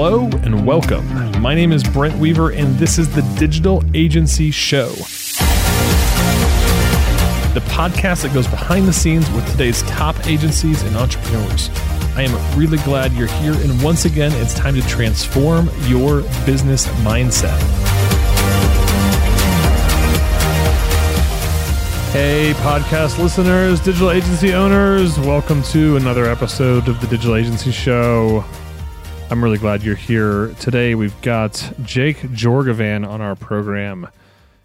Hello and welcome. My name is Brent Weaver, and this is the Digital Agency Show, the podcast that goes behind the scenes with today's top agencies and entrepreneurs. I am really glad you're here, and once again, it's time to transform your business mindset. Hey, podcast listeners, digital agency owners, welcome to another episode of the Digital Agency Show. I'm really glad you're here. Today, we've got Jake Jorgovan on our program.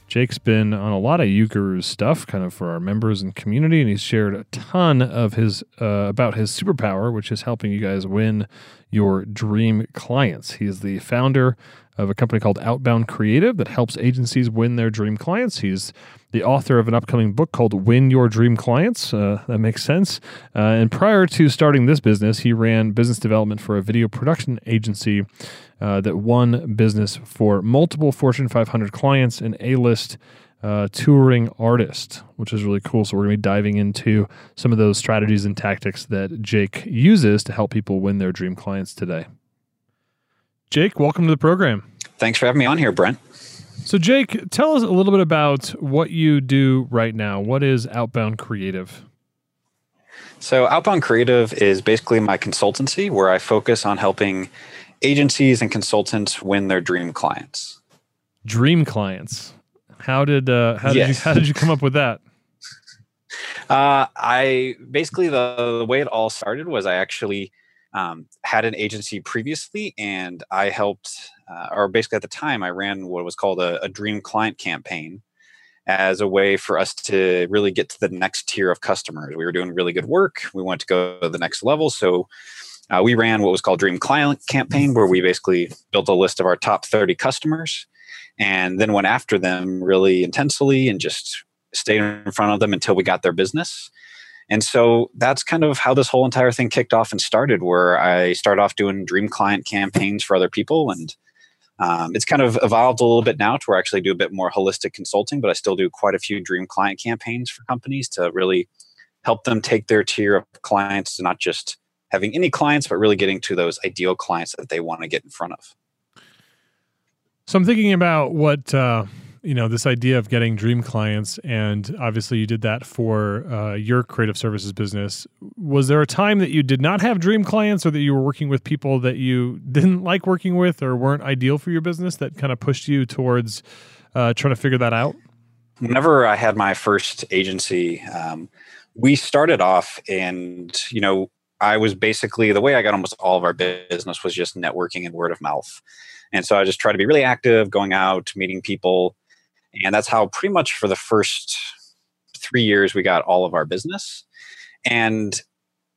Jake's been on a lot of YouGuru stuff, kind of for our members and community, and he's shared a ton of his about his superpower, which is helping you guys win your dream clients. He is the founder of a company called Outbound Creative that helps agencies win their dream clients. He's the author of an upcoming book called Win Your Dream Clients. That makes sense. And prior to starting this business, he ran business development for a video production agency that won business for multiple Fortune 500 clients and A-list touring artists, which is really cool. So we're going to be diving into some of those strategies and tactics that Jake uses to help people win their dream clients today. Jake, welcome to the program. Thanks for having me on here, Brent. So Jake, tell us a little bit about what you do right now. What is Outbound Creative? So Outbound Creative is basically my consultancy where I focus on helping agencies and consultants win their dream clients. Dream clients. How did you come up with that? The way it all started was I actually had an agency previously, and I helped, or basically at the time, I ran what was called a dream client campaign as a way for us to really get to the next tier of customers. We were doing really good work. We wanted to go to the next level. So we ran what was called dream client campaign, where we basically built a list of our top 30 customers and then went after them really intensely and just stayed in front of them until we got their business. And so that's kind of how this whole entire thing kicked off and started, where I started off doing dream client campaigns for other people. And it's kind of evolved a little bit now to where I actually do a bit more holistic consulting, but I still do quite a few dream client campaigns for companies to really help them take their tier of clients to not just having any clients, but really getting to those ideal clients that they want to get in front of. So I'm thinking about what... this idea of getting dream clients, and obviously you did that for your creative services business. Was there a time that you did not have dream clients, or that you were working with people that you didn't like working with or weren't ideal for your business that kind of pushed you towards trying to figure that out? Whenever I had my first agency, we started off and, I was basically, the way I got almost all of our business was just networking and word of mouth. And so I just tried to be really active, going out, meeting people. And that's how pretty much for the first 3 years, we got all of our business. And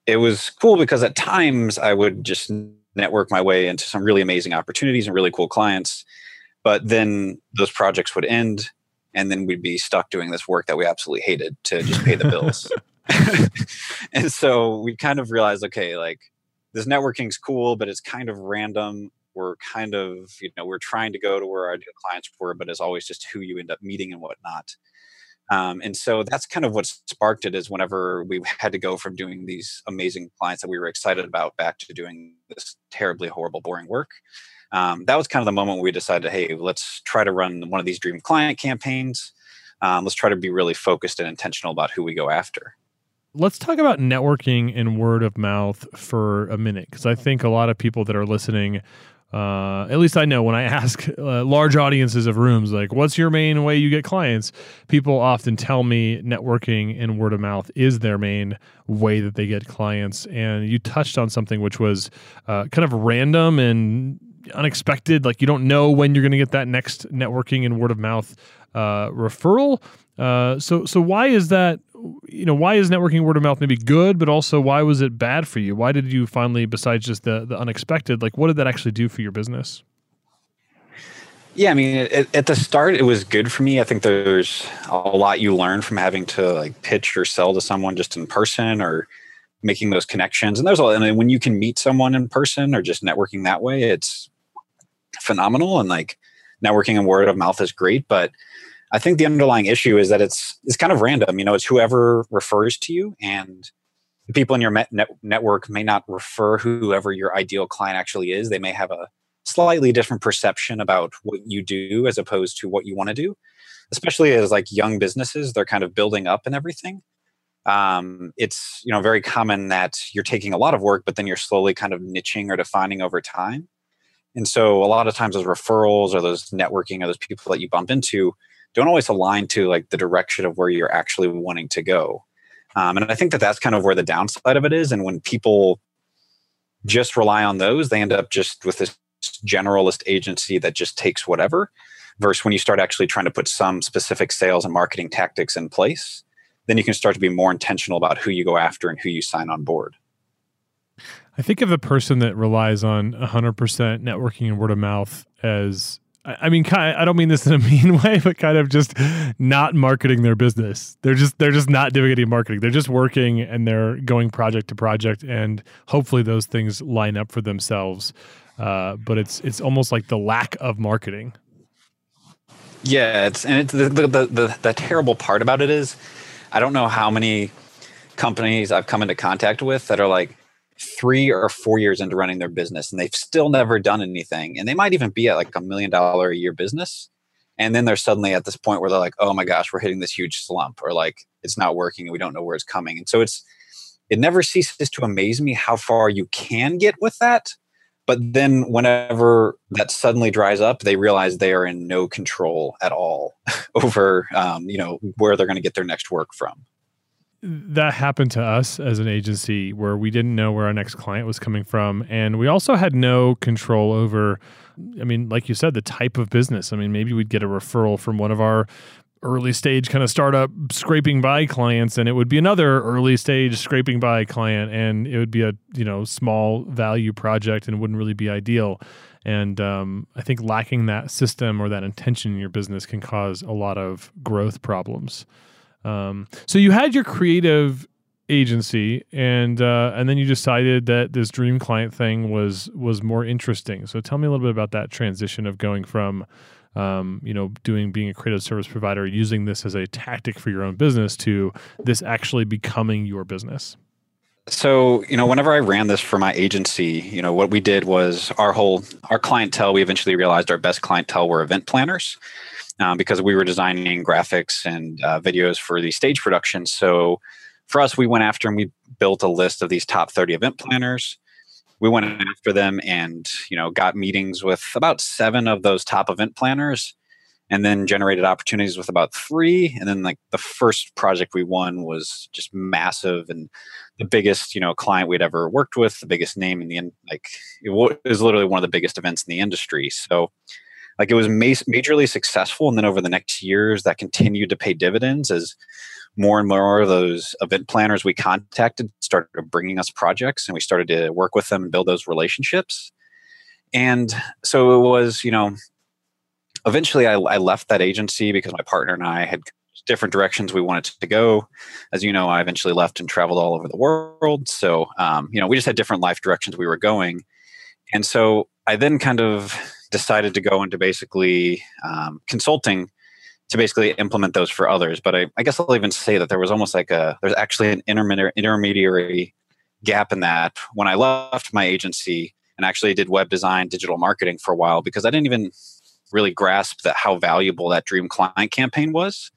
it was cool because at times I would just network my way into some really amazing opportunities and really cool clients. But then those projects would end, and then we'd be stuck doing this work that we absolutely hated to just pay the bills. And so we kind of realized, okay, this networking's cool, but it's kind of random. We're kind of, we're trying to go to where our ideal clients were, but it's always just who you end up meeting and whatnot. And so that's kind of what sparked it, is whenever we had to go from doing these amazing clients that we were excited about back to doing this terribly horrible, boring work. That was kind of the moment we decided, hey, let's try to run one of these dream client campaigns. Let's try to be really focused and intentional about who we go after. Let's talk about networking and word of mouth for a minute, because I think a lot of people that are listening, at least I know when I ask large audiences of rooms, like, what's your main way you get clients? People often tell me networking and word of mouth is their main way that they get clients. And you touched on something which was kind of random and unexpected. Like, you don't know when you're going to get that next networking and word of mouth referral. So why is that? Why is networking word of mouth maybe good, but also why was it bad for you? Why did you finally, besides just the unexpected, what did that actually do for your business? Yeah, I mean, at the start, it was good for me. I think there's a lot you learn from having to pitch or sell to someone just in person, or making those connections. And when you can meet someone in person or just networking that way, it's phenomenal. And networking and word of mouth is great, but I think the underlying issue is that it's kind of random. It's whoever refers to you, and the people in your network may not refer whoever your ideal client actually is. They may have a slightly different perception about what you do as opposed to what you want to do, especially as like young businesses, they're kind of building up and everything. It's, you know, very common that you're taking a lot of work, but then you're slowly kind of niching or defining over time. And so a lot of times those referrals or those networking or those people that you bump into don't always align to like the direction of where you're actually wanting to go. And I think that that's kind of where the downside of it is. And when people just rely on those, they end up just with this generalist agency that just takes whatever, versus when you start actually trying to put some specific sales and marketing tactics in place, then you can start to be more intentional about who you go after and who you sign on board. I think of a person that relies on 100% networking and word of mouth as, I mean, I don't mean this in a mean way, but kind of just not marketing their business. They're just not doing any marketing. They're just working and they're going project to project, and hopefully those things line up for themselves. But it's almost like the lack of marketing. Yeah, it's the terrible part about it is, I don't know how many companies I've come into contact with that are like 3 or 4 years into running their business and they've still never done anything. And they might even be at like $1 million a year business. And then they're suddenly at this point where they're like, oh my gosh, we're hitting this huge slump, or like, it's not working and we don't know where it's coming. And so it never ceases to amaze me how far you can get with that. But then whenever that suddenly dries up, they realize they are in no control at all over, you know, where they're going to get their next work from. That happened to us as an agency where we didn't know where our next client was coming from. And we also had no control over, I mean, like you said, the type of business. I mean, maybe we'd get a referral from one of our early stage kind of startup scraping by clients, and it would be another early stage scraping by client, and it would be a, you know, small value project and wouldn't really be ideal. And I think lacking that system or that intention in your business can cause a lot of growth problems. So you had your creative agency, and then you decided that this dream client thing was more interesting. So tell me a little bit about that transition of going from being a creative service provider, using this as a tactic for your own business, to this actually becoming your business. So, you know, whenever I ran this for my agency, you know, what we did was our clientele, we eventually realized our best clientele were event planners, because we were designing graphics and videos for the stage production. So for us, we went after and we built a list of these top 30 event planners. We went after them and, you know, got meetings with about 7 of those top event planners, and then generated opportunities with about 3. And then like the first project we won was just massive, and the biggest, you know, client we'd ever worked with, the biggest name in the end. Like it was literally one of the biggest events in the industry. So like it was majorly successful. And then over the next years, that continued to pay dividends as more and more of those event planners we contacted started bringing us projects, and we started to work with them and build those relationships. And so it was, you know, eventually I left that agency because my partner and I had different directions we wanted to go. As you know, I eventually left and traveled all over the world. So, you know, we just had different life directions we were going. And so I then kind of decided to go into basically consulting, to basically implement those for others. But I guess I'll even say that there was almost like there's actually an intermediary gap in that when I left my agency and actually did web design, digital marketing for a while, because I didn't even really grasp that how valuable that dream client campaign was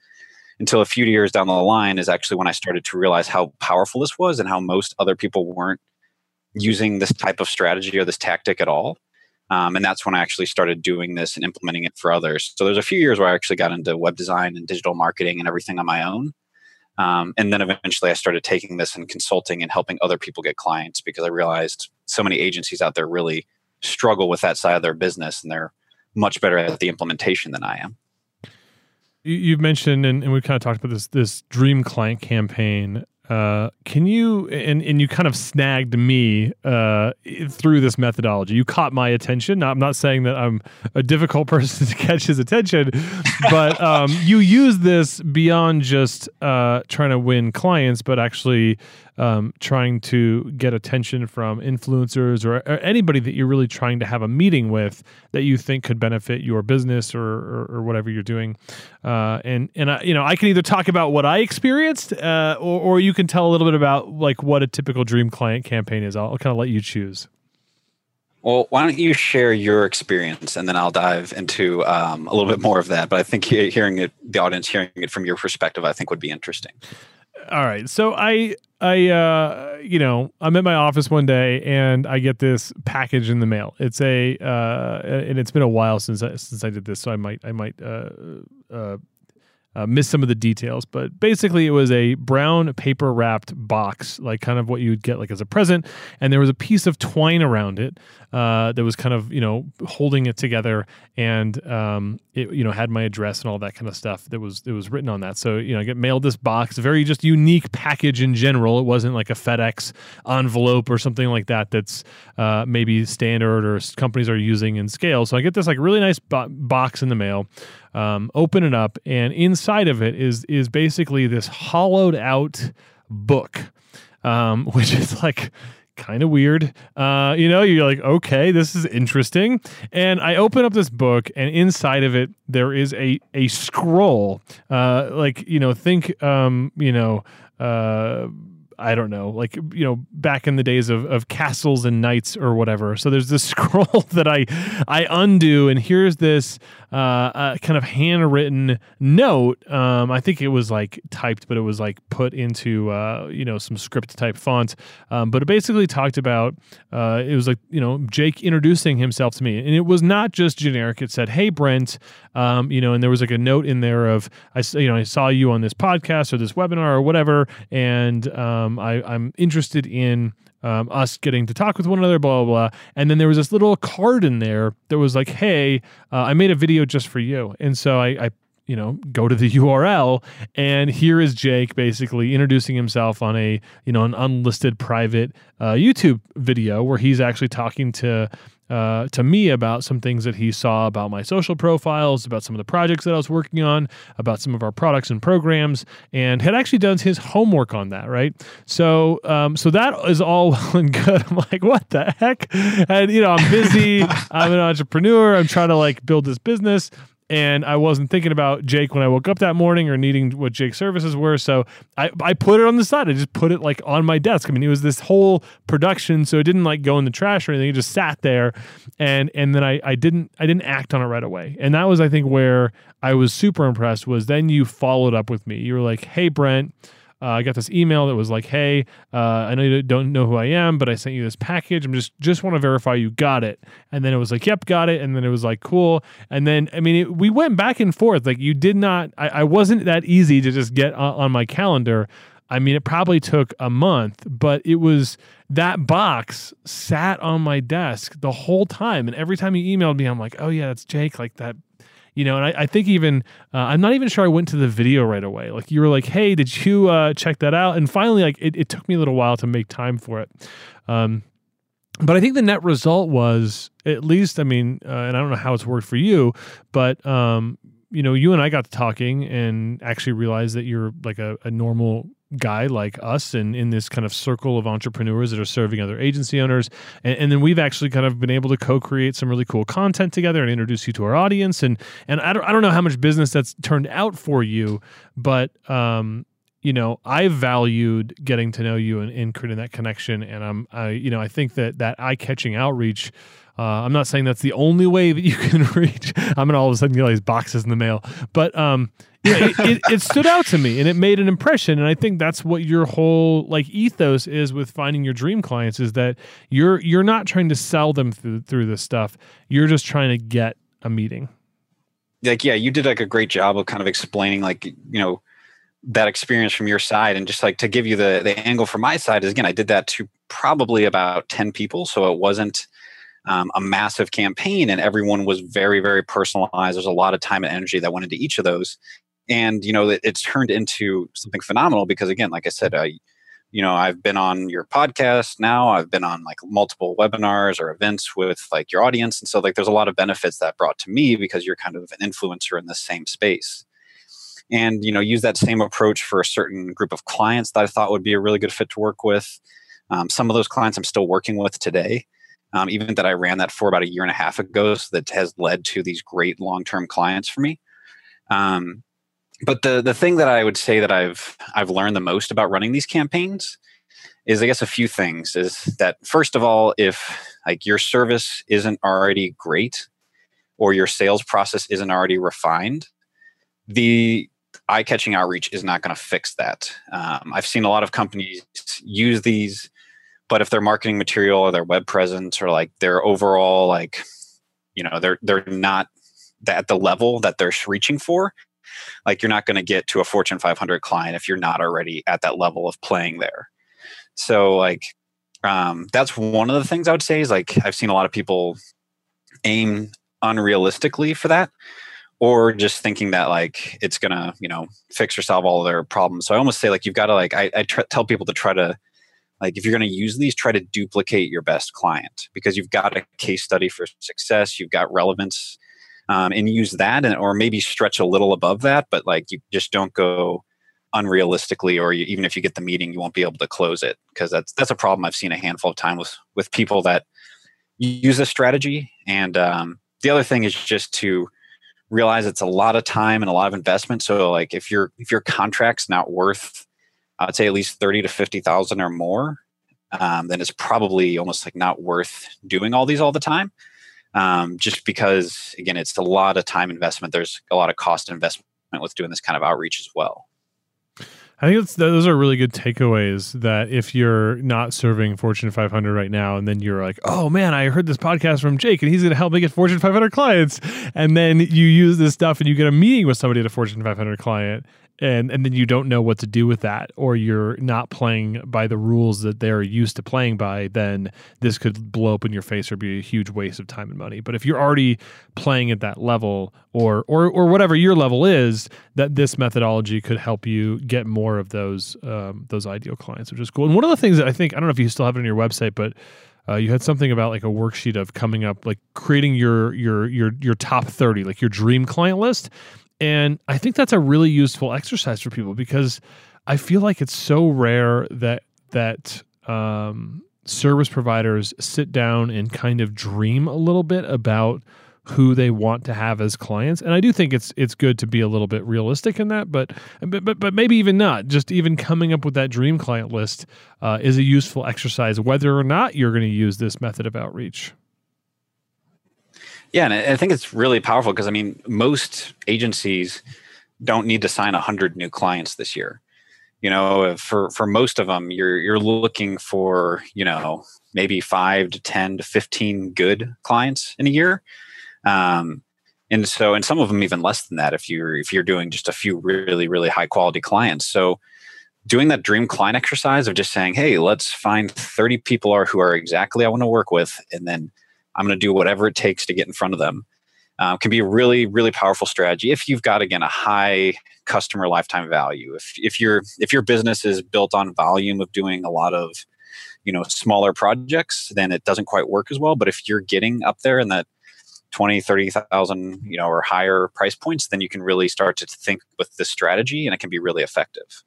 until a few years down the line is actually when I started to realize how powerful this was and how most other people weren't using this type of strategy or this tactic at all. And that's when I actually started doing this and implementing it for others. So there's a few years where I actually got into web design and digital marketing and everything on my own. And then eventually I started taking this and consulting and helping other people get clients, because I realized so many agencies out there really struggle with that side of their business, and they're much better at the implementation than I am. You've mentioned, and we've kind of talked about this dream client campaign. Can you, and you kind of snagged me through this methodology. You caught my attention. Now, I'm not saying that I'm a difficult person to catch his attention, but you use this beyond just trying to win clients, but actually trying to get attention from influencers or anybody that you're really trying to have a meeting with that you think could benefit your business or whatever you're doing. I can either talk about what I experienced or you can tell a little bit about like what a typical dream client campaign is. I'll kind of let you choose. Well, why don't you share your experience, and then I'll dive into a little bit more of that. But I think hearing it from your perspective, I think would be interesting. All right. So I'm at my office one day and I get this package in the mail. It's and it's been a while since I did this, so I might miss some of the details. But basically, it was a brown paper wrapped box, like kind of what you'd get like as a present. And there was a piece of twine around it that was kind of, holding it together, and it had my address and all that kind of stuff that was written on that. So, I get mailed this box, very just unique package in general. It wasn't like a FedEx envelope or something like that that's maybe standard or companies are using in scale. So I get this like really nice box in the mail, open it up, and inside of it is basically this hollowed out book, which is like kind of weird. You're like, okay, this is interesting. And I open up this book, and inside of it, there is a scroll. I don't know, back in the days of castles and knights or whatever. So there's this scroll that I undo, and here's this kind of handwritten note. I think it was like typed, but it was like put into, some script type font. But it basically talked about, it was like, Jake introducing himself to me. And it was not just generic. It said, hey, Brent, and there was like a note in there of, I saw you on this podcast or this webinar or whatever. And, I'm interested in us getting to talk with one another, blah, blah, blah. And then there was this little card in there that was like, hey, I made a video just for you. And so I go to the URL, and here is Jake basically introducing himself on an unlisted private YouTube video where he's actually talking to me about some things that he saw about my social profiles, about some of the projects that I was working on, about some of our products and programs, and had actually done his homework on that, right? So so that is all well and good. I'm like, what the heck? And, I'm busy. I'm an entrepreneur. I'm trying to, build this business. And I wasn't thinking about Jake when I woke up that morning or needing what Jake's services were. So I put it on the side. I just put it on my desk. I mean, it was this whole production, so it didn't go in the trash or anything. It just sat there, and then I didn't act on it right away. And that was, I think, where I was super impressed was then you followed up with me. You were like, hey, Brent, I got this email that was like, hey, I know you don't know who I am, but I sent you this package. I'm just want to verify you got it. And then it was like, yep, got it. And then it was like, cool. And then, we went back and forth. You did not, I wasn't that easy to just get on my calendar. It probably took a month, but it was that box sat on my desk the whole time. And every time you emailed me, I'm like, oh yeah, that's Jake. Like that. And I think even, I'm not even sure I went to the video right away. You were like, hey, did you check that out? And finally, it took me a little while to make time for it. But I think the net result was, at least, and I don't know how it's worked for you, but, you and I got to talking and actually realized that you're like a normal guy like us and in this kind of circle of entrepreneurs that are serving other agency owners. And then we've actually kind of been able to co-create some really cool content together and introduce you to our audience. And I don't know how much business that's turned out for you, but, I valued getting to know you and creating that connection. And I think that eye-catching outreach, I'm not saying that's the only way that you can reach. I'm going to all of a sudden get all these boxes in the mail. But it stood out to me, and it made an impression. And I think that's what your whole ethos is with finding your dream clients, is that you're not trying to sell them through this stuff. You're just trying to get a meeting. You did a great job of kind of explaining that experience from your side. And just to give you the angle from my side is, again, I did that to probably about 10 people. So it wasn't a massive campaign, and everyone was very, very personalized. There's a lot of time and energy that went into each of those. And, it's turned into something phenomenal because, again, like I said, I've been on your podcast now. I've been on multiple webinars or events with your audience. And so there's a lot of benefits that brought to me because you're kind of an influencer in the same space. And, use that same approach for a certain group of clients that I thought would be a really good fit to work with. Some of those clients I'm still working with today. Even that I ran that for about a year and a half ago, so that has led to these great long-term clients for me. But the thing that I would say that I've learned the most about running these campaigns is, I guess, a few things. Is that, first of all, if Like your service isn't already great or your sales process isn't already refined. The eye-catching outreach is not going to fix that. I've seen a lot of companies use these, but if their marketing material or their web presence or like their overall, like, you know, they're not at the level that they're reaching for, like you're not going to get to a Fortune 500 client if you're not already at that level of playing there. So like, that's one of the things I would say is like, I've seen a lot of people aim unrealistically for that, or just thinking that like, it's going to, you know, fix or solve all their problems. So I almost say like, you've got to like, I tell people to try to like, if you're going to use these, try to duplicate your best client, because you've got a case study for success. You've got relevance, and use that, and or maybe stretch a little above that, but like you just don't go unrealistically, or you, even if you get the meeting, you won't be able to close it, because that's a problem I've seen a handful of times with people that use this strategy. And the other thing is just to realize it's a lot of time and a lot of investment. So like if your contract's not worth, I'd say at least $30,000 to $50,000 or more, then it's probably almost like not worth doing all these all the time. Just because, again, it's a lot of time investment. There's a lot of cost investment with doing this kind of outreach as well. I think those are really good takeaways, that if you're not serving Fortune 500 right now, and then you're like, oh man, I heard this podcast from Jake and he's going to help me get Fortune 500 clients. And then you use this stuff and you get a meeting with somebody at a Fortune 500 client, and then you don't know what to do with that, or you're not playing by the rules that they're used to playing by, then this could blow up in your face or be a huge waste of time and money. But if you're already playing at that level, or whatever your level is, that this methodology could help you get more of those ideal clients, which is cool. And one of the things that I don't know if you still have it on your website, but you had something about like a worksheet of coming up, like creating your top 30, like your dream client list. And I think that's a really useful exercise for people, because I feel like it's so rare that service providers sit down and kind of dream a little bit about who they want to have as clients. And I do think it's good to be a little bit realistic in that, but maybe even not. Just even coming up with that dream client list is a useful exercise, whether or not you're going to use this method of outreach. Yeah, and I think it's really powerful, because, I mean, most agencies don't need to sign 100 new clients this year. You know, for most of them, you're looking for, you know, maybe 5 to 10 to 15 good clients in a year. And so, and some of them even less than that if you're doing just a few really, really high quality clients. So doing that dream client exercise of just saying, hey, let's find 30 people who are exactly I want to work with, and then I'm going to do whatever it takes to get in front of them, can be a really, really powerful strategy if you've got, again, a high customer lifetime value. If your business is built on volume of doing a lot of, you know, smaller projects, then it doesn't quite work as well. But if you're getting up there in that 20, 30,000, you know, or higher price points, then you can really start to think with this strategy, and it can be really effective.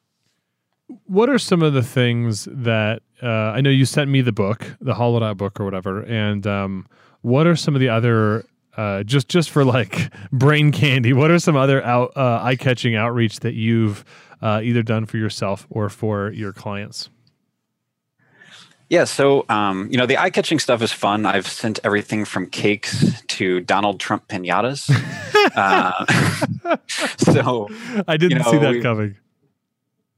What are some of the things that I know you sent me the book, the Holodoc book or whatever, and what are some of the other, just for like brain candy, what are some other eye-catching outreach that you've either done for yourself or for your clients? Yeah, so you know, the eye-catching stuff is fun. I've sent everything from cakes to Donald Trump piñatas. So I didn't see that coming.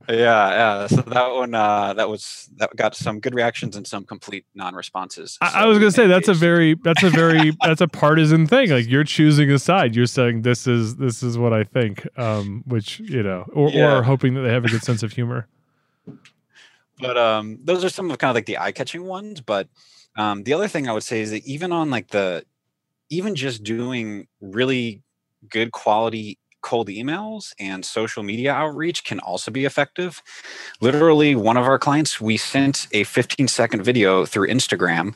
Yeah. So that one, that got some good reactions and some complete non-responses. So I was going to say that's a partisan thing. Like you're choosing a side. You're saying this is what I think, which, you know, or hoping that they have a good sense of humor. But those are some of kind of like the eye-catching ones. But the other thing I would say is that even just doing really good quality cold emails and social media outreach can also be effective. Literally, one of our clients, we sent a 15-second video through Instagram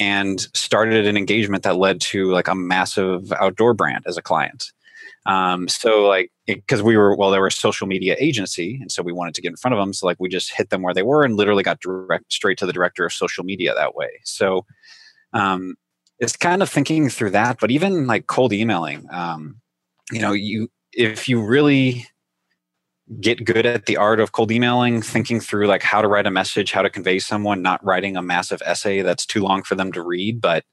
and started an engagement that led to like a massive outdoor brand as a client. So like, because they were a social media agency, and so we wanted to get in front of them. So like, we just hit them where they were and literally got straight to the director of social media that way. So it's kind of thinking through that, but even like cold emailing, if you really get good at the art of cold emailing, thinking through like how to write a message, how to convey someone, not writing a massive essay that's too long for them to read. But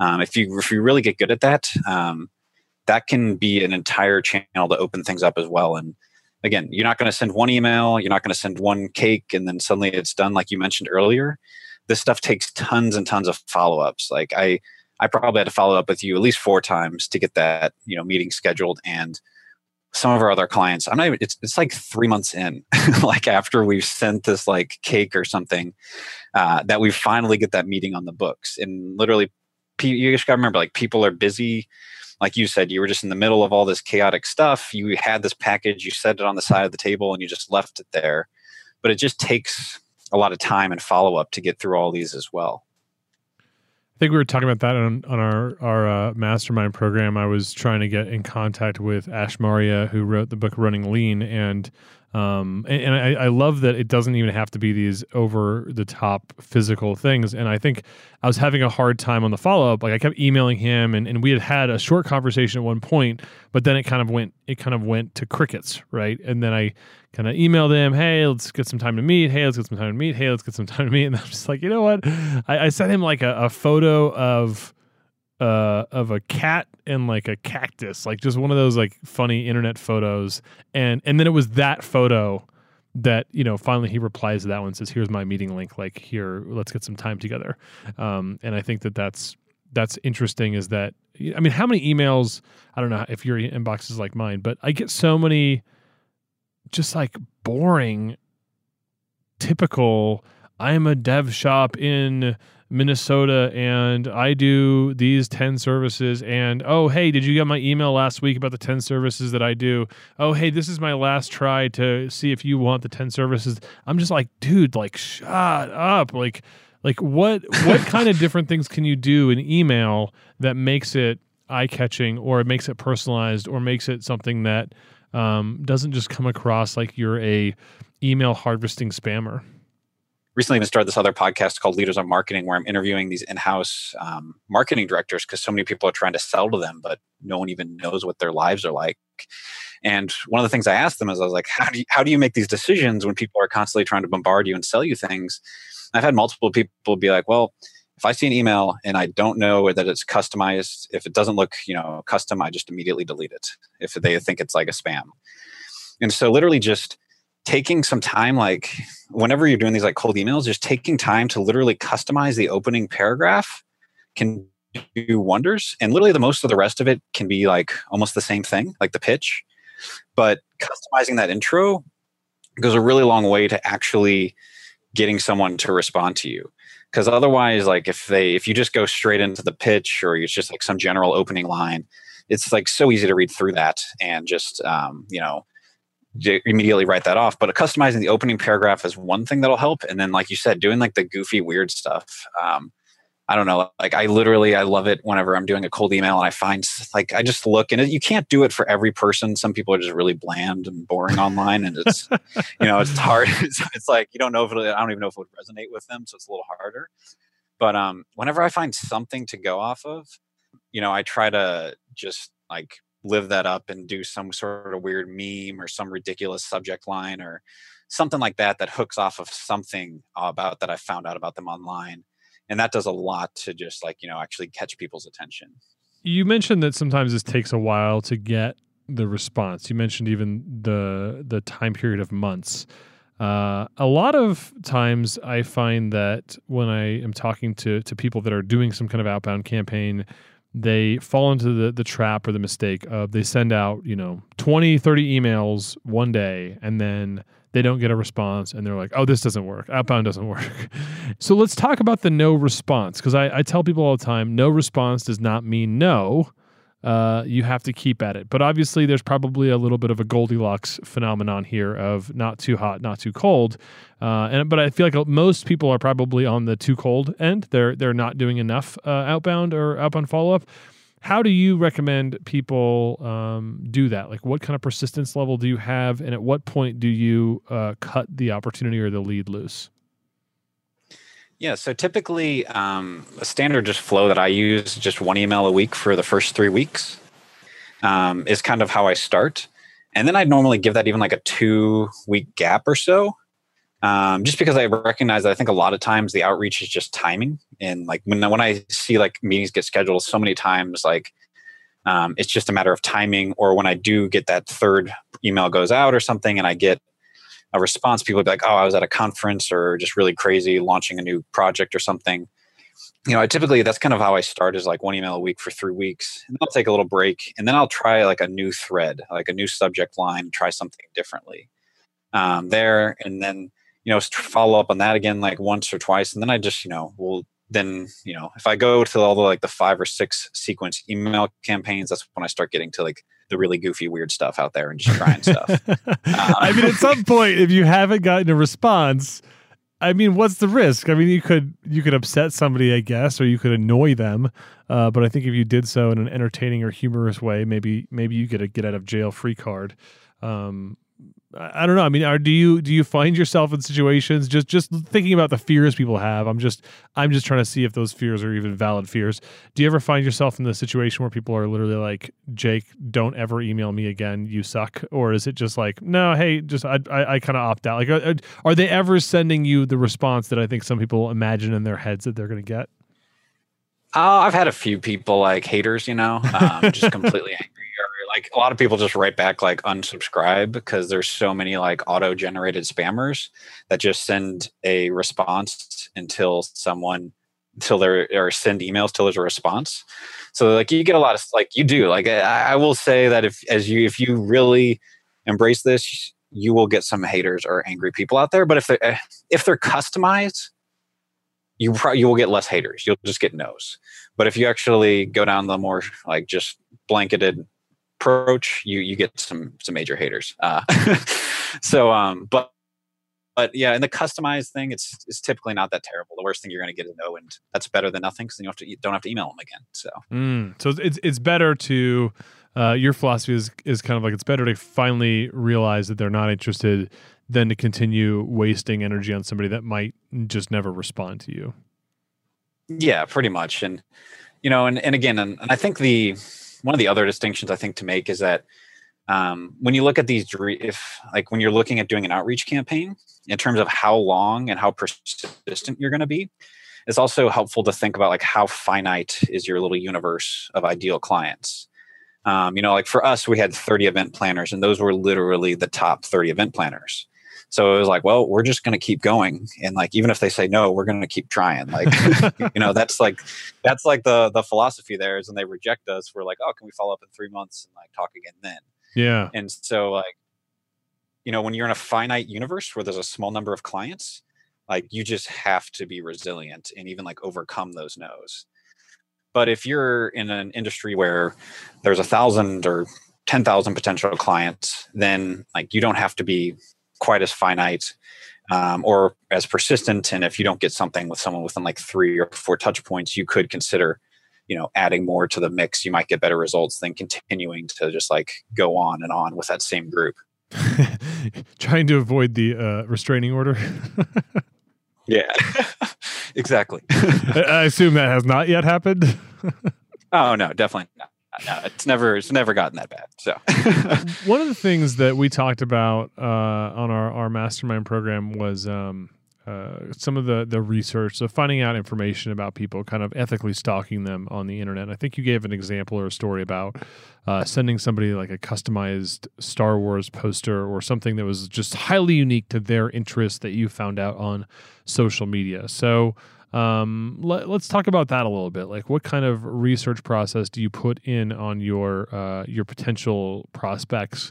if you really get good at that, that can be an entire channel to open things up as well. And again, you're not going to send one email, you're not going to send one cake, and then suddenly it's done. Like you mentioned earlier, this stuff takes tons and tons of follow-ups. Like I probably had to follow up with you at least 4 times to get that, you know, meeting scheduled. And some of our other clients, I'm not even, it's like 3 months in, like after we've sent this like cake or something, that we finally get that meeting on the books. And literally, you just gotta remember, like, people are busy. Like you said, you were just in the middle of all this chaotic stuff. You had this package, you set it on the side of the table, and you just left it there. But it just takes a lot of time and follow-up to get through all these as well. I think we were talking about that on our mastermind program. I was trying to get in contact with Ash Maria, who wrote the book Running Lean, and I love that it doesn't even have to be these over-the-top physical things. And I think I was having a hard time on the follow-up. Like I kept emailing him, and we had a short conversation at one point, but then it kind of went to crickets, right? And then I kind of emailed him, hey, let's get some time to meet. Hey, let's get some time to meet. Hey, let's get some time to meet. And I'm just like, you know what? I sent him like a photo of a cat and like a cactus, like just one of those like funny internet photos. And then it was that photo that, you know, finally he replies to that one and says, here's my meeting link. Like, here, let's get some time together. And I think that that's interesting, is that, I mean, how many emails, I don't know if your inbox is like mine, but I get so many just like boring, typical, I'm a dev shop in Minnesota, and I do these 10 services, and oh, hey, did you get my email last week about the 10 services that I do? Oh, hey, this is my last try to see if you want the 10 services. I'm just like, dude, like, shut up. Like what kind of different things can you do in email that makes it eye-catching, or it makes it personalized, or makes it something that doesn't just come across like you're a email harvesting spammer? Recently, I started this other podcast called Leaders on Marketing, where I'm interviewing these in-house marketing directors, because so many people are trying to sell to them, but no one even knows what their lives are like. And one of the things I asked them is, I was like, how do you make these decisions when people are constantly trying to bombard you and sell you things? And I've had multiple people be like, well, if I see an email and I don't know that it's customized, if it doesn't look, you know, custom, I just immediately delete it if they think it's like a spam. And so literally just taking some time, like whenever you're doing these like cold emails, just taking time to literally customize the opening paragraph can do wonders. And literally the most of the rest of it can be like almost the same thing, like the pitch. But customizing that intro goes a really long way to actually getting someone to respond to you. Because otherwise, like if you just go straight into the pitch, or it's just like some general opening line, it's like so easy to read through that and just, you know, immediately write that off. But customizing the opening paragraph is one thing that'll help. And then, like you said, doing like the goofy, weird stuff. I don't know. Like I love it whenever I'm doing a cold email and I find, like, I just look, and you can't do it for every person. Some people are just really bland and boring online, and it's, you know, it's hard. It's like, you don't know if I don't even know if it would resonate with them. So it's a little harder. But whenever I find something to go off of, you know, I try to just like live that up and do some sort of weird meme or some ridiculous subject line or something like that hooks off of something about that I found out about them online. And that does a lot to just like, you know, actually catch people's attention. You mentioned that sometimes this takes a while to get the response. You mentioned even the time period of months. A lot of times I find that when I am talking to people that are doing some kind of outbound campaign, they fall into the trap or the mistake of they send out, you know, 20, 30 emails one day, and then they don't get a response, and they're like, oh, this doesn't work. Outbound doesn't work. So let's talk about the no response, because I tell people all the time, no response does not mean no. You have to keep at it. But obviously, there's probably a little bit of a Goldilocks phenomenon here of not too hot, not too cold. But I feel like most people are probably on the too cold end. They're not doing enough outbound or outbound follow-up. How do you recommend people do that? Like, what kind of persistence level do you have? And at what point do you cut the opportunity or the lead loose? Yeah, so typically a standard just flow that I use, just 1 email a week for the first 3 weeks, is kind of how I start. And then I'd normally give that even like a 2-week gap or so. Just because I recognize that I think a lot of times the outreach is just timing. And like when I see like meetings get scheduled so many times, like it's just a matter of timing. Or when I do get that third email goes out or something and I get a response, people will be like, oh, I was at a conference or just really crazy launching a new project or something. You know, I typically, that's kind of how I start, is like one email a week for 3 weeks. And I'll take a little break and then I'll try like a new thread, like a new subject line, try something differently there. And then, you know, follow up on that again, like once or twice. And then I just, you know, will then, you know, if I go to all the, like the 5 or 6 sequence email campaigns, that's when I start getting to like the really goofy, weird stuff out there and just trying stuff. I mean, at some point, if you haven't gotten a response, I mean, what's the risk? I mean, you could upset somebody, I guess, or you could annoy them. But I think if you did so in an entertaining or humorous way, maybe you get a get out of jail free card. I don't know. I mean, do you find yourself in situations just thinking about the fears people have? I'm just trying to see if those fears are even valid fears. Do you ever find yourself in the situation where people are literally like, Jake, don't ever email me again. You suck. Or is it just like, no, hey, just I kind of opt out. Like, are they ever sending you the response that I think some people imagine in their heads that they're going to get? I've had a few people like haters, you know, just completely angry. Like a lot of people just write back like unsubscribe, because there's so many like auto-generated spammers that just send a response send emails till there's a response. So like you get a lot of like you do. Like I will say that if you really embrace this, you will get some haters or angry people out there. But if they're customized, you will get less haters. You'll just get no's. But if you actually go down the more like just blanketed approach, you get some major haters. But yeah, and the customized thing, it's typically not that terrible. The worst thing you're going to get is no, and that's better than nothing, because then you don't have to email them again. So so it's better to your philosophy is kind of like, it's better to finally realize that they're not interested than to continue wasting energy on somebody that might just never respond to you. Yeah, pretty much. And you know, and again, and I think one of the other distinctions I think to make is that when you look at these, when you're looking at doing an outreach campaign in terms of how long and how persistent you're going to be, it's also helpful to think about like how finite is your little universe of ideal clients. You know, like for us, we had 30 event planners, and those were literally the top 30 event planners. So it was like, well, we're just going to keep going. And like, even if they say no, we're going to keep trying. Like, you know, that's like the philosophy there is, when they reject us, we're like, oh, can we follow up in 3 months and like talk again then? Yeah. And so like, you know, when you're in a finite universe where there's a small number of clients, like you just have to be resilient and even like overcome those no's. But if you're in an industry where there's 1,000 or 10,000 potential clients, then like you don't have to be quite as finite or as persistent. And if you don't get something with someone within like 3 or 4 touch points, you could consider, you know, adding more to the mix. You might get better results than continuing to just like go on and on with that same group. Trying to avoid the restraining order. Yeah, exactly. I assume that has not yet happened. Oh, no, definitely not. No, it's never gotten that bad. So one of the things that we talked about on our mastermind program was some of the research, so finding out information about people, kind of ethically stalking them on the internet. I think you gave an example or a story about sending somebody like a customized Star Wars poster or something that was just highly unique to their interests that you found out on social media. So let's talk about that a little bit. Like, what kind of research process do you put in on your potential prospects?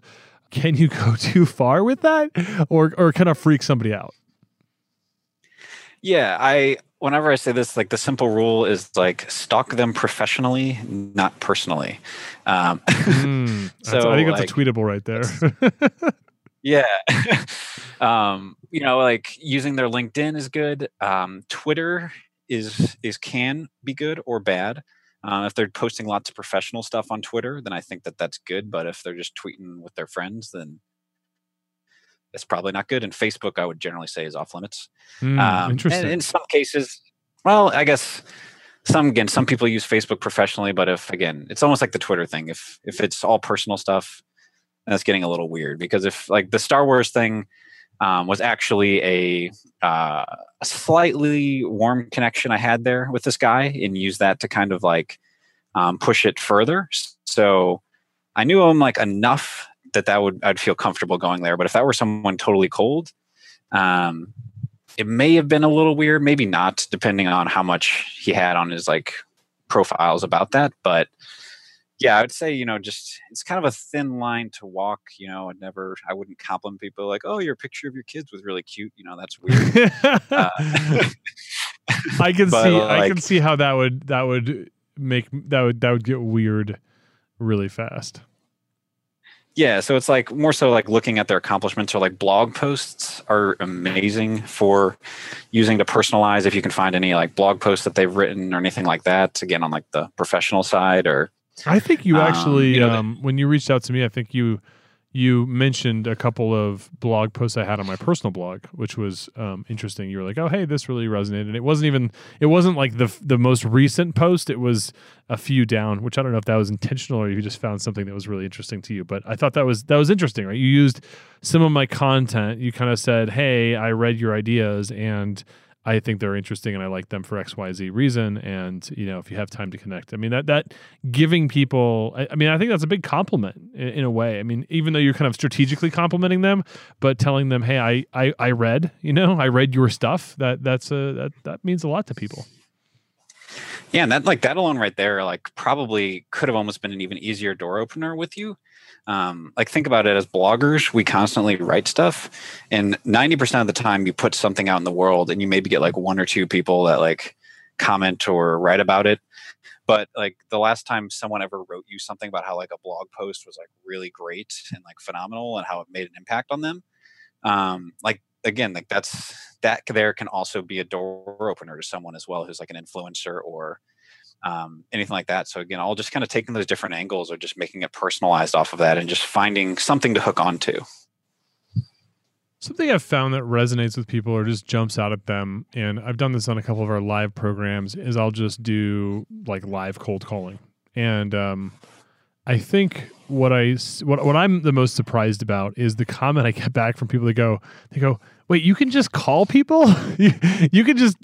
Can you go too far with that, or kind of freak somebody out? Yeah, whenever I say this, like the simple rule is like stalk them professionally, not personally. So I think that's like, a tweetable right there. Yeah. You know, like using their LinkedIn is good. Twitter is can be good or bad. If they're posting lots of professional stuff on Twitter, then I think that that's good. But if they're just tweeting with their friends, then that's probably not good. And Facebook, I would generally say, is off limits. Interesting. And in some cases, well, I guess some people use Facebook professionally, but if, again, it's almost like the Twitter thing. If it's all personal stuff, that's getting a little weird, because if like the Star Wars thing was actually a slightly warm connection I had there with this guy, and used that to kind of like push it further. So I knew him like enough that I'd feel comfortable going there. But if that were someone totally cold, it may have been a little weird, maybe not, depending on how much he had on his like profiles about that. But yeah, I would say, you know, just it's kind of a thin line to walk. You know, I wouldn't compliment people like, "Oh, your picture of your kids was really cute." You know, that's weird. I can see how that would get weird really fast. Yeah, so it's like more so like looking at their accomplishments, or like blog posts are amazing for using to personalize. If you can find any like blog posts that they've written or anything like that, again, on like the professional side. Or I think you actually, when you reached out to me, I think you mentioned a couple of blog posts I had on my personal blog, which was interesting. You were like, "Oh, hey, this really resonated." And it wasn't like the most recent post. It was a few down, which I don't know if that was intentional or you just found something that was really interesting to you. But I thought that was interesting, right? You used some of my content. You kind of said, "Hey, I read your ideas and I think they're interesting and I like them for X, Y, Z reason. And, you know, if you have time to connect." I mean, that giving people, I think that's a big compliment in a way. I mean, even though you're kind of strategically complimenting them, but telling them, "Hey, I read your stuff." That means a lot to people. Yeah. And that alone right there, like probably could have almost been an even easier door opener with you. Like think about it as bloggers, we constantly write stuff, and 90% of the time you put something out in the world and you maybe get like one or two people that like comment or write about it. But like the last time someone ever wrote you something about how like a blog post was like really great and like phenomenal and how it made an impact on them. Like, again, like that there can also be a door opener to someone as well, who's like an influencer or anything like that. So again, all just kind of taking those different angles or just making it personalized off of that and just finding something to hook onto. Something I've found that resonates with people or just jumps out at them, and I've done this on a couple of our live programs, is I'll just do like live cold calling. And I think what I'm the most surprised about is the comment I get back from people that go, "Wait, you can just call people? you can just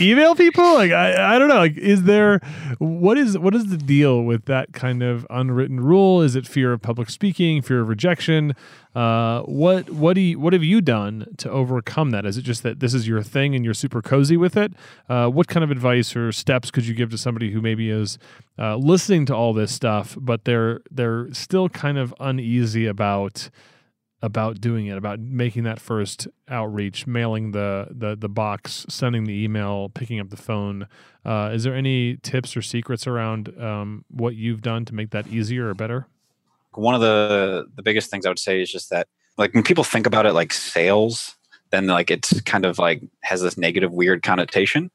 email people?" Like, I don't know. Like, what is the deal with that kind of unwritten rule? Is it fear of public speaking, fear of rejection? What have you done to overcome that? Is it just that this is your thing and you're super cozy with it? What kind of advice or steps could you give to somebody who maybe is listening to all this stuff, but they're still kind of uneasy about doing it, about making that first outreach, mailing the box, sending the email, picking up the phone? Is there any tips or secrets around what you've done to make that easier or better? One of the biggest things I would say is just that, like, when people think about it like sales, then like it's kind of like has this negative, weird connotation.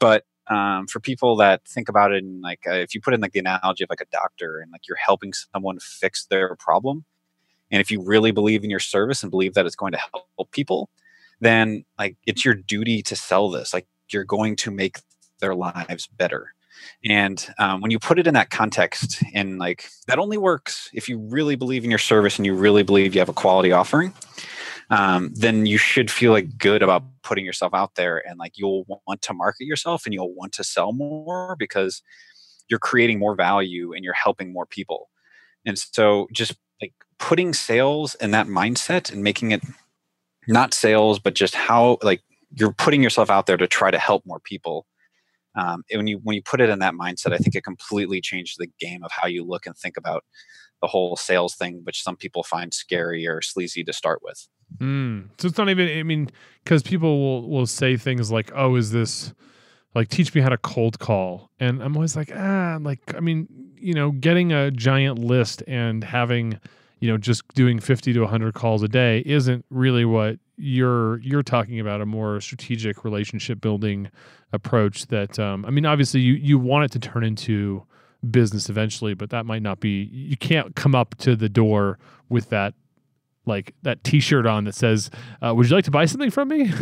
But for people that think about it, and like if you put in like the analogy of like a doctor, and like you're helping someone fix their problem, and if you really believe in your service and believe that it's going to help people, then like it's your duty to sell this. Like, you're going to make their lives better. And when you put it in that context, and like that only works if you really believe in your service and you really believe you have a quality offering, then you should feel like good about putting yourself out there, and like you'll want to market yourself and you'll want to sell more because you're creating more value and you're helping more people. And so just like putting sales in that mindset and making it not sales, but just how like you're putting yourself out there to try to help more people. And when you put it in that mindset, I think it completely changed the game of how you look and think about the whole sales thing, which some people find scary or sleazy to start with. So it's not even, I mean, because people will say things like, "Oh, is this like, teach me how to cold call?" And I'm always like, getting a giant list and having, just doing 50 to 100 calls a day isn't really what you're talking about. A more strategic relationship building approach that, obviously you want it to turn into business eventually, but that might not be, you can't come up to the door with that, like that t-shirt on that says, "Would you like to buy something from me?"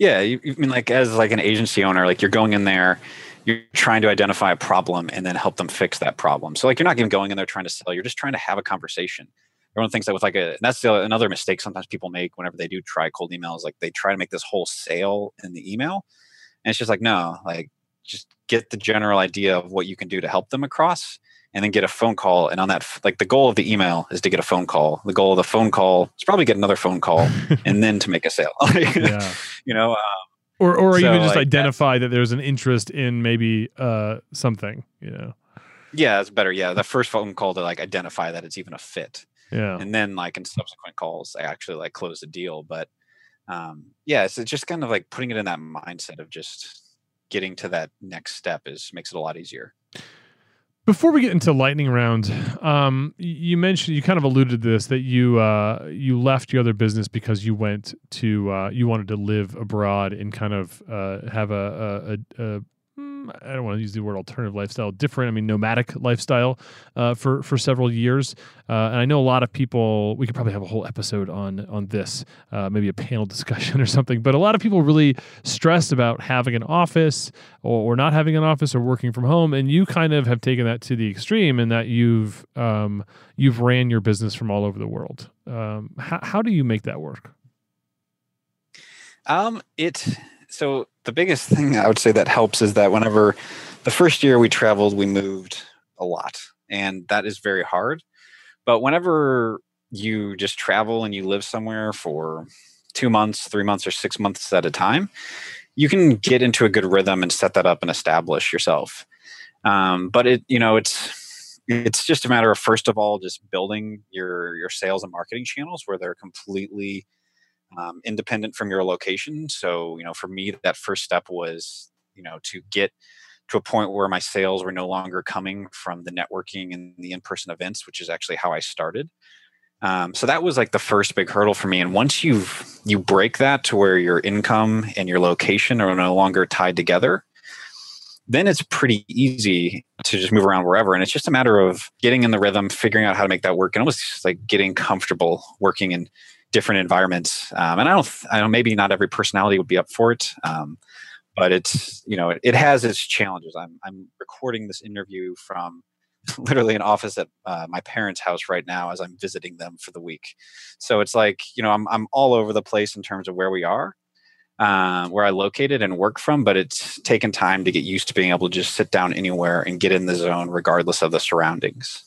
Yeah. I mean, like as like an agency owner, like you're going in there You're trying to identify a problem and then help them fix that problem. So like, you're not even going in there trying to sell. You're just trying to have a conversation. Everyone thinks that with like and that's another mistake sometimes people make whenever they do try cold emails. Like they try to make this whole sale in the email. And it's just like, no, like just get the general idea of what you can do to help them across and then get a phone call. And on that, like the goal of the email is to get a phone call. The goal of the phone call is probably get another phone call and then to make a sale, yeah. You know? Or so even just like identify that there's an interest in maybe something, you know? Yeah, that's better. Yeah, the first phone call to like identify that it's even a fit. Yeah. And then like in subsequent calls, I actually like close the deal. But yeah, it's just kind of like putting it in that mindset of just getting to that next step makes it a lot easier. Before we get into lightning round, you mentioned, you kind of alluded to this, that you left your other business because you went to you wanted to live abroad and kind of have a I don't want to use the word alternative lifestyle, different, I mean, nomadic lifestyle for several years. And I know a lot of people, we could probably have a whole episode on this, maybe a panel discussion or something, but a lot of people really stressed about having an office or not having an office or working from home. And you kind of have taken that to the extreme in that you've ran your business from all over the world. How do you make that work? So the biggest thing I would say that helps is that whenever the first year we traveled, we moved a lot, and that is very hard. But whenever you just travel and you live somewhere for 2 months, 3 months, or 6 months at a time, you can get into a good rhythm and set that up and establish yourself. But it's just a matter of, first of all, just building your sales and marketing channels where they're completely independent from your location. So, for me, that first step was, to get to a point where my sales were no longer coming from the networking and the in-person events, which is actually how I started. So that was like the first big hurdle for me. And once you break that to where your income and your location are no longer tied together, then it's pretty easy to just move around wherever. And it's just a matter of getting in the rhythm, figuring out how to make that work, and almost just like getting comfortable working in different environments. And I don't, maybe not every personality would be up for it. But it's, it has its challenges. I'm recording this interview from literally an office at my parents' house right now as I'm visiting them for the week. So it's like, I'm all over the place in terms of where we are, where I located and work from, but it's taken time to get used to being able to just sit down anywhere and get in the zone regardless of the surroundings.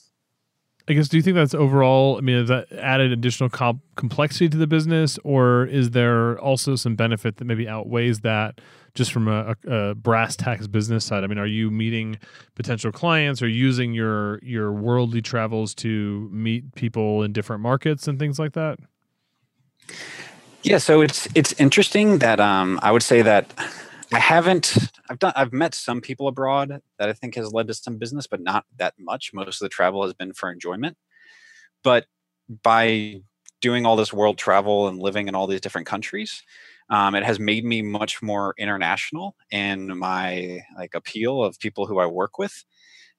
I guess, do you think that's overall, is that added additional complexity to the business, or is there also some benefit that maybe outweighs that just from a brass tacks business side? Are you meeting potential clients or using your worldly travels to meet people in different markets and things like that? Yeah. So it's interesting that, I would say that I've met some people abroad that I think has led to some business, but not that much. Most of the travel has been for enjoyment. But by doing all this world travel and living in all these different countries, it has made me much more international in my appeal of people who I work with.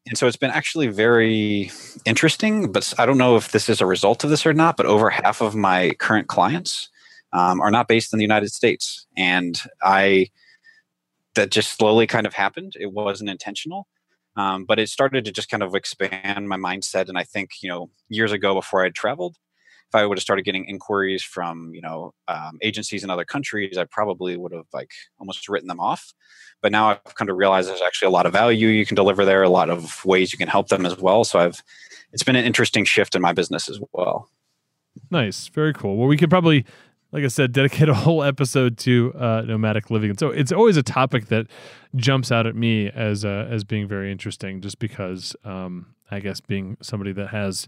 And so it's been actually very interesting, but I don't know if this is a result of this or not, but over half of my current clients are not based in the United States. And that just slowly kind of happened. It wasn't intentional, but it started to just kind of expand my mindset. And I think, years ago before I had traveled, if I would have started getting inquiries from, agencies in other countries, I probably would have almost written them off. But now I've come to realize there's actually a lot of value you can deliver there, a lot of ways you can help them as well. So it's been an interesting shift in my business as well. Nice. Very cool. Well, we could probably, like I said, dedicate a whole episode to nomadic living. And so it's always a topic that jumps out at me as being very interesting, just because I guess being somebody that has,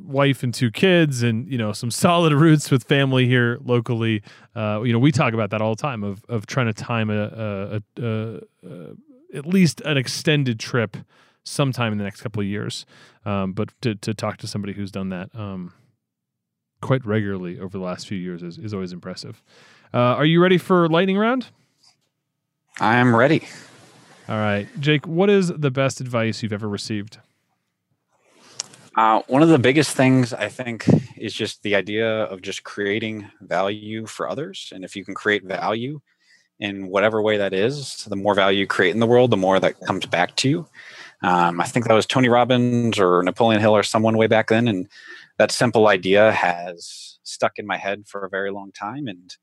wife and 2 kids and, some solid roots with family here locally, we talk about that all the time of trying to time at least an extended trip sometime in the next couple of years. But to talk to somebody who's done that quite regularly over the last few years is always impressive. Are you ready for lightning round? I am ready. All right, Jake, what is the best advice you've ever received? One of the biggest things I think is just the idea of just creating value for others. And if you can create value, in whatever way that is. So the more value you create in the world, the more that comes back to you. I think that was Tony Robbins or Napoleon Hill or someone way back then. And that simple idea has stuck in my head for a very long time. And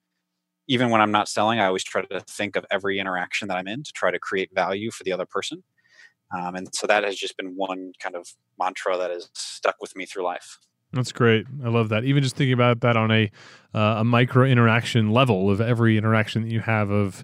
even when I'm not selling, I always try to think of every interaction that I'm in to try to create value for the other person. And so that has just been one kind of mantra that has stuck with me through life. That's great. I love that. Even just thinking about that on a micro interaction level of every interaction that you have of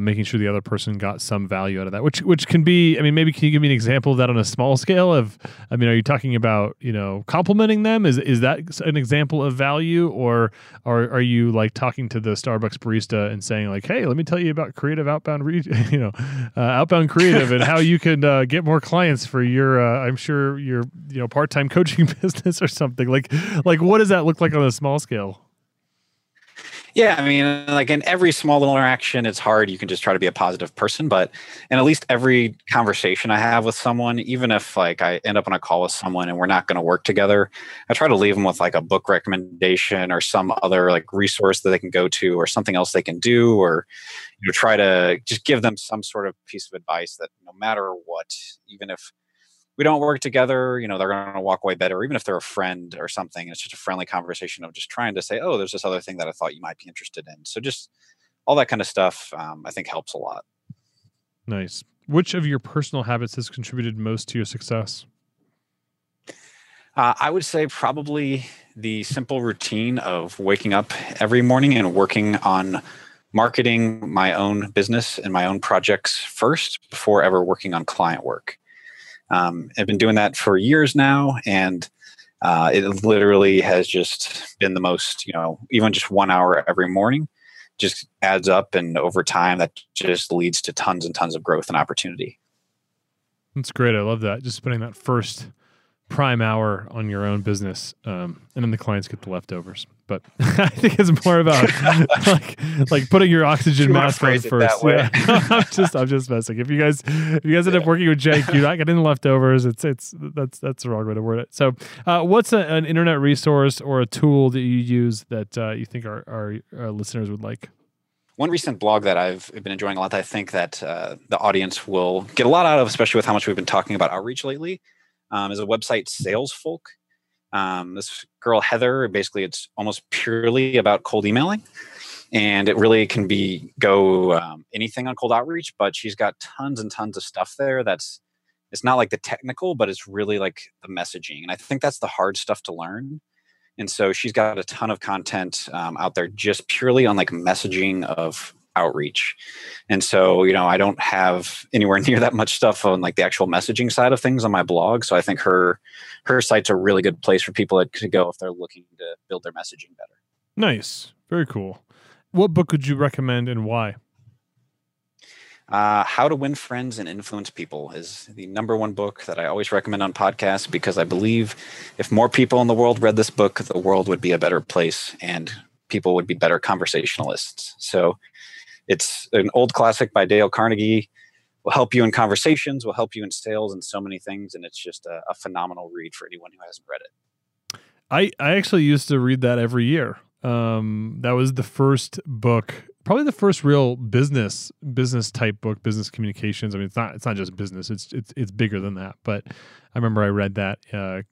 making sure the other person got some value out of that, which can be, I mean, maybe can you give me an example of that on a small scale of, I mean, are you talking about, you know, complimenting them? Is that an example of value, or are you like talking to the Starbucks barista and saying like, hey, let me tell you about creative outbound, outbound creative and how you can get more clients for your, I'm sure your, you know, part-time coaching business or something like what does that look like on a small scale? Yeah, I mean, like in every small little interaction, it's hard. You can just try to be a positive person, but in at least every conversation I have with someone, even if like I end up on a call with someone and we're not going to work together, I try to leave them with like a book recommendation or some other like resource that they can go to or something else they can do, or, you know, try to just give them some sort of piece of advice that no matter what, even if we don't work together, you know, they're going to walk away better, even if they're a friend or something. It's just a friendly conversation of just trying to say, oh, there's this other thing that I thought you might be interested in. So just all that kind of stuff, I think helps a lot. Nice. Which of your personal habits has contributed most to your success? I would say probably the simple routine of waking up every morning and working on marketing my own business and my own projects first before ever working on client work. I've been doing that for years now, and it literally has just been the most, you know, even just 1 hour every morning just adds up, and over time that just leads to tons and tons of growth and opportunity. That's great. I love that. Just spending that first prime hour on your own business, and then the clients get the leftovers. But I think it's more about like putting your oxygen mask on first. Yeah. I'm just messing. If you guys end up working with Jake, you're not getting leftovers. That's the wrong way to word it. So, what's an internet resource or a tool that you use that you think our listeners would like? One recent blog that I've been enjoying a lot, that I think that the audience will get a lot out of, especially with how much we've been talking about outreach lately, is a website, Salesfolk. This girl, Heather, basically it's almost purely about cold emailing, and it really can go anything on cold outreach, but she's got tons and tons of stuff there. It's not like the technical, but it's really like the messaging. And I think that's the hard stuff to learn. And so she's got a ton of content out there just purely on like messaging of outreach. And so, you know, I don't have anywhere near that much stuff on like the actual messaging side of things on my blog. So I think her site's a really good place for people to go if they're looking to build their messaging better. Nice. Very cool. What book would you recommend and why? How to Win Friends and Influence People is the #1 book that I always recommend on podcasts, because I believe if more people in the world read this book, the world would be a better place and people would be better conversationalists. So it's an old classic by Dale Carnegie. Will help you in conversations, will help you in sales and so many things. And it's just a phenomenal read for anyone who hasn't read it. I actually used to read that every year. That was the first book, probably the first real business type book, business communications. I mean, it's not just business. It's bigger than that. But I remember I read that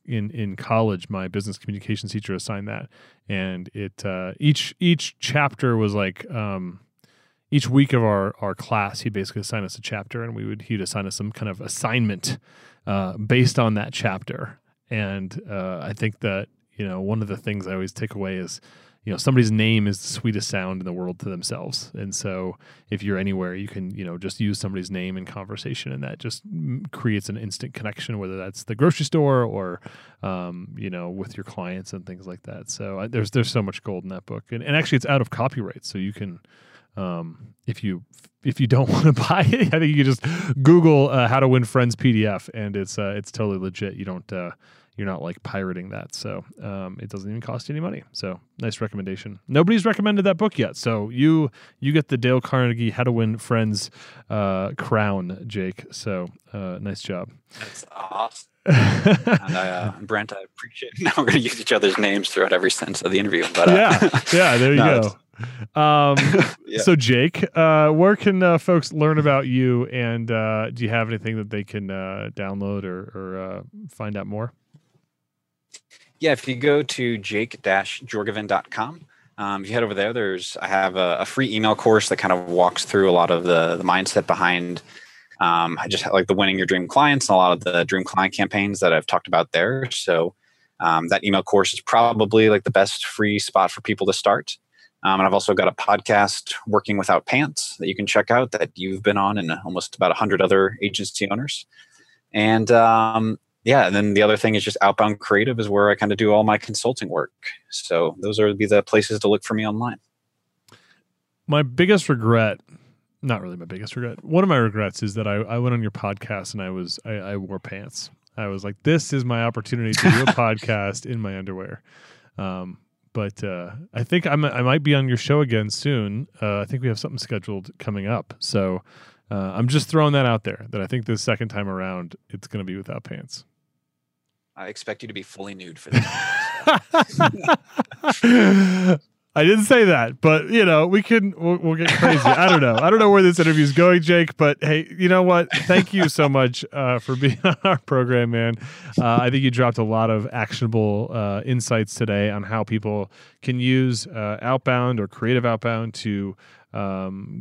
in college. My business communications teacher assigned that, and it each chapter was like. Each week of our class, he'd basically assign us a chapter, and he'd assign us some kind of assignment based on that chapter. And I think that, you know, one of the things I always take away is, you know, somebody's name is the sweetest sound in the world to themselves. And so if you're anywhere, you can, you know, just use somebody's name in conversation, and that just creates an instant connection, whether that's the grocery store or, you know, with your clients and things like that. So there's so much gold in that book. And actually it's out of copyright, so you can... if you don't want to buy it, I think you just Google "How to Win Friends" PDF, and it's totally legit. You don't you're not like pirating that, so it doesn't even cost you any money. So nice recommendation. Nobody's recommended that book yet, so you get the Dale Carnegie "How to Win Friends" crown, Jake. So nice job. That's awesome. And Brent, I appreciate it. Now we're going to use each other's names throughout every sense of the interview. But yeah, there you go. Yeah. So Jake, where can folks learn about you, and do you have anything that they can download or find out more? Yeah, if you go to jake-jorgovan.com, if you head over there, I have a free email course that kind of walks through a lot of the mindset behind I just like the Winning Your Dream Clients and a lot of the dream client campaigns that I've talked about there. So that email course is probably like the best free spot for people to start. And I've also got a podcast, Working Without Pants, that you can check out, that you've been on, and almost about 100 other agency owners. And yeah, and then the other thing is just Outbound Creative is where I kind of do all my consulting work. So those are the places to look for me online. My biggest regret, not really my biggest regret, one of my regrets is that I went on your podcast and I wore pants. I was like, this is my opportunity to do a podcast in my underwear. But I think I might be on your show again soon. I think we have something scheduled coming up. So I'm just throwing that out there, that I think the second time around, it's going to be without pants. I expect you to be fully nude for this. I didn't say that, but you know, we'll get crazy. I don't know where this interview is going, Jake, but hey, you know what? Thank you so much for being on our program, man. I think you dropped a lot of actionable insights today on how people can use outbound or creative outbound to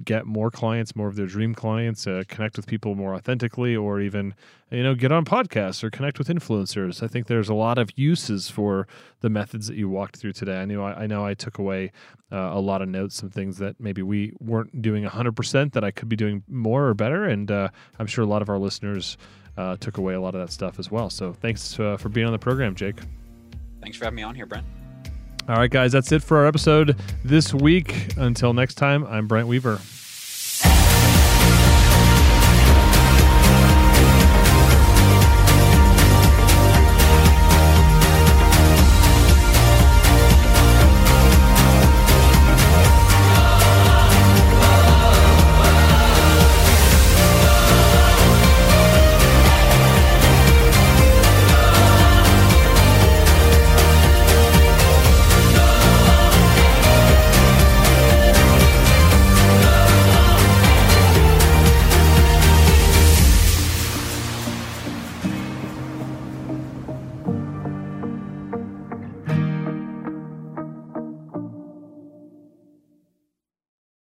get more clients, more of their dream clients, connect with people more authentically, or even, you know, get on podcasts or connect with influencers. I think there's a lot of uses for the methods that you walked through today. I know I took away a lot of notes, some things that maybe we weren't doing 100% that I could be doing more or better. And I'm sure a lot of our listeners took away a lot of that stuff as well. So thanks for being on the program, Jake. Thanks for having me on here, Brent. All right, guys, that's it for our episode this week. Until next time, I'm Brent Weaver.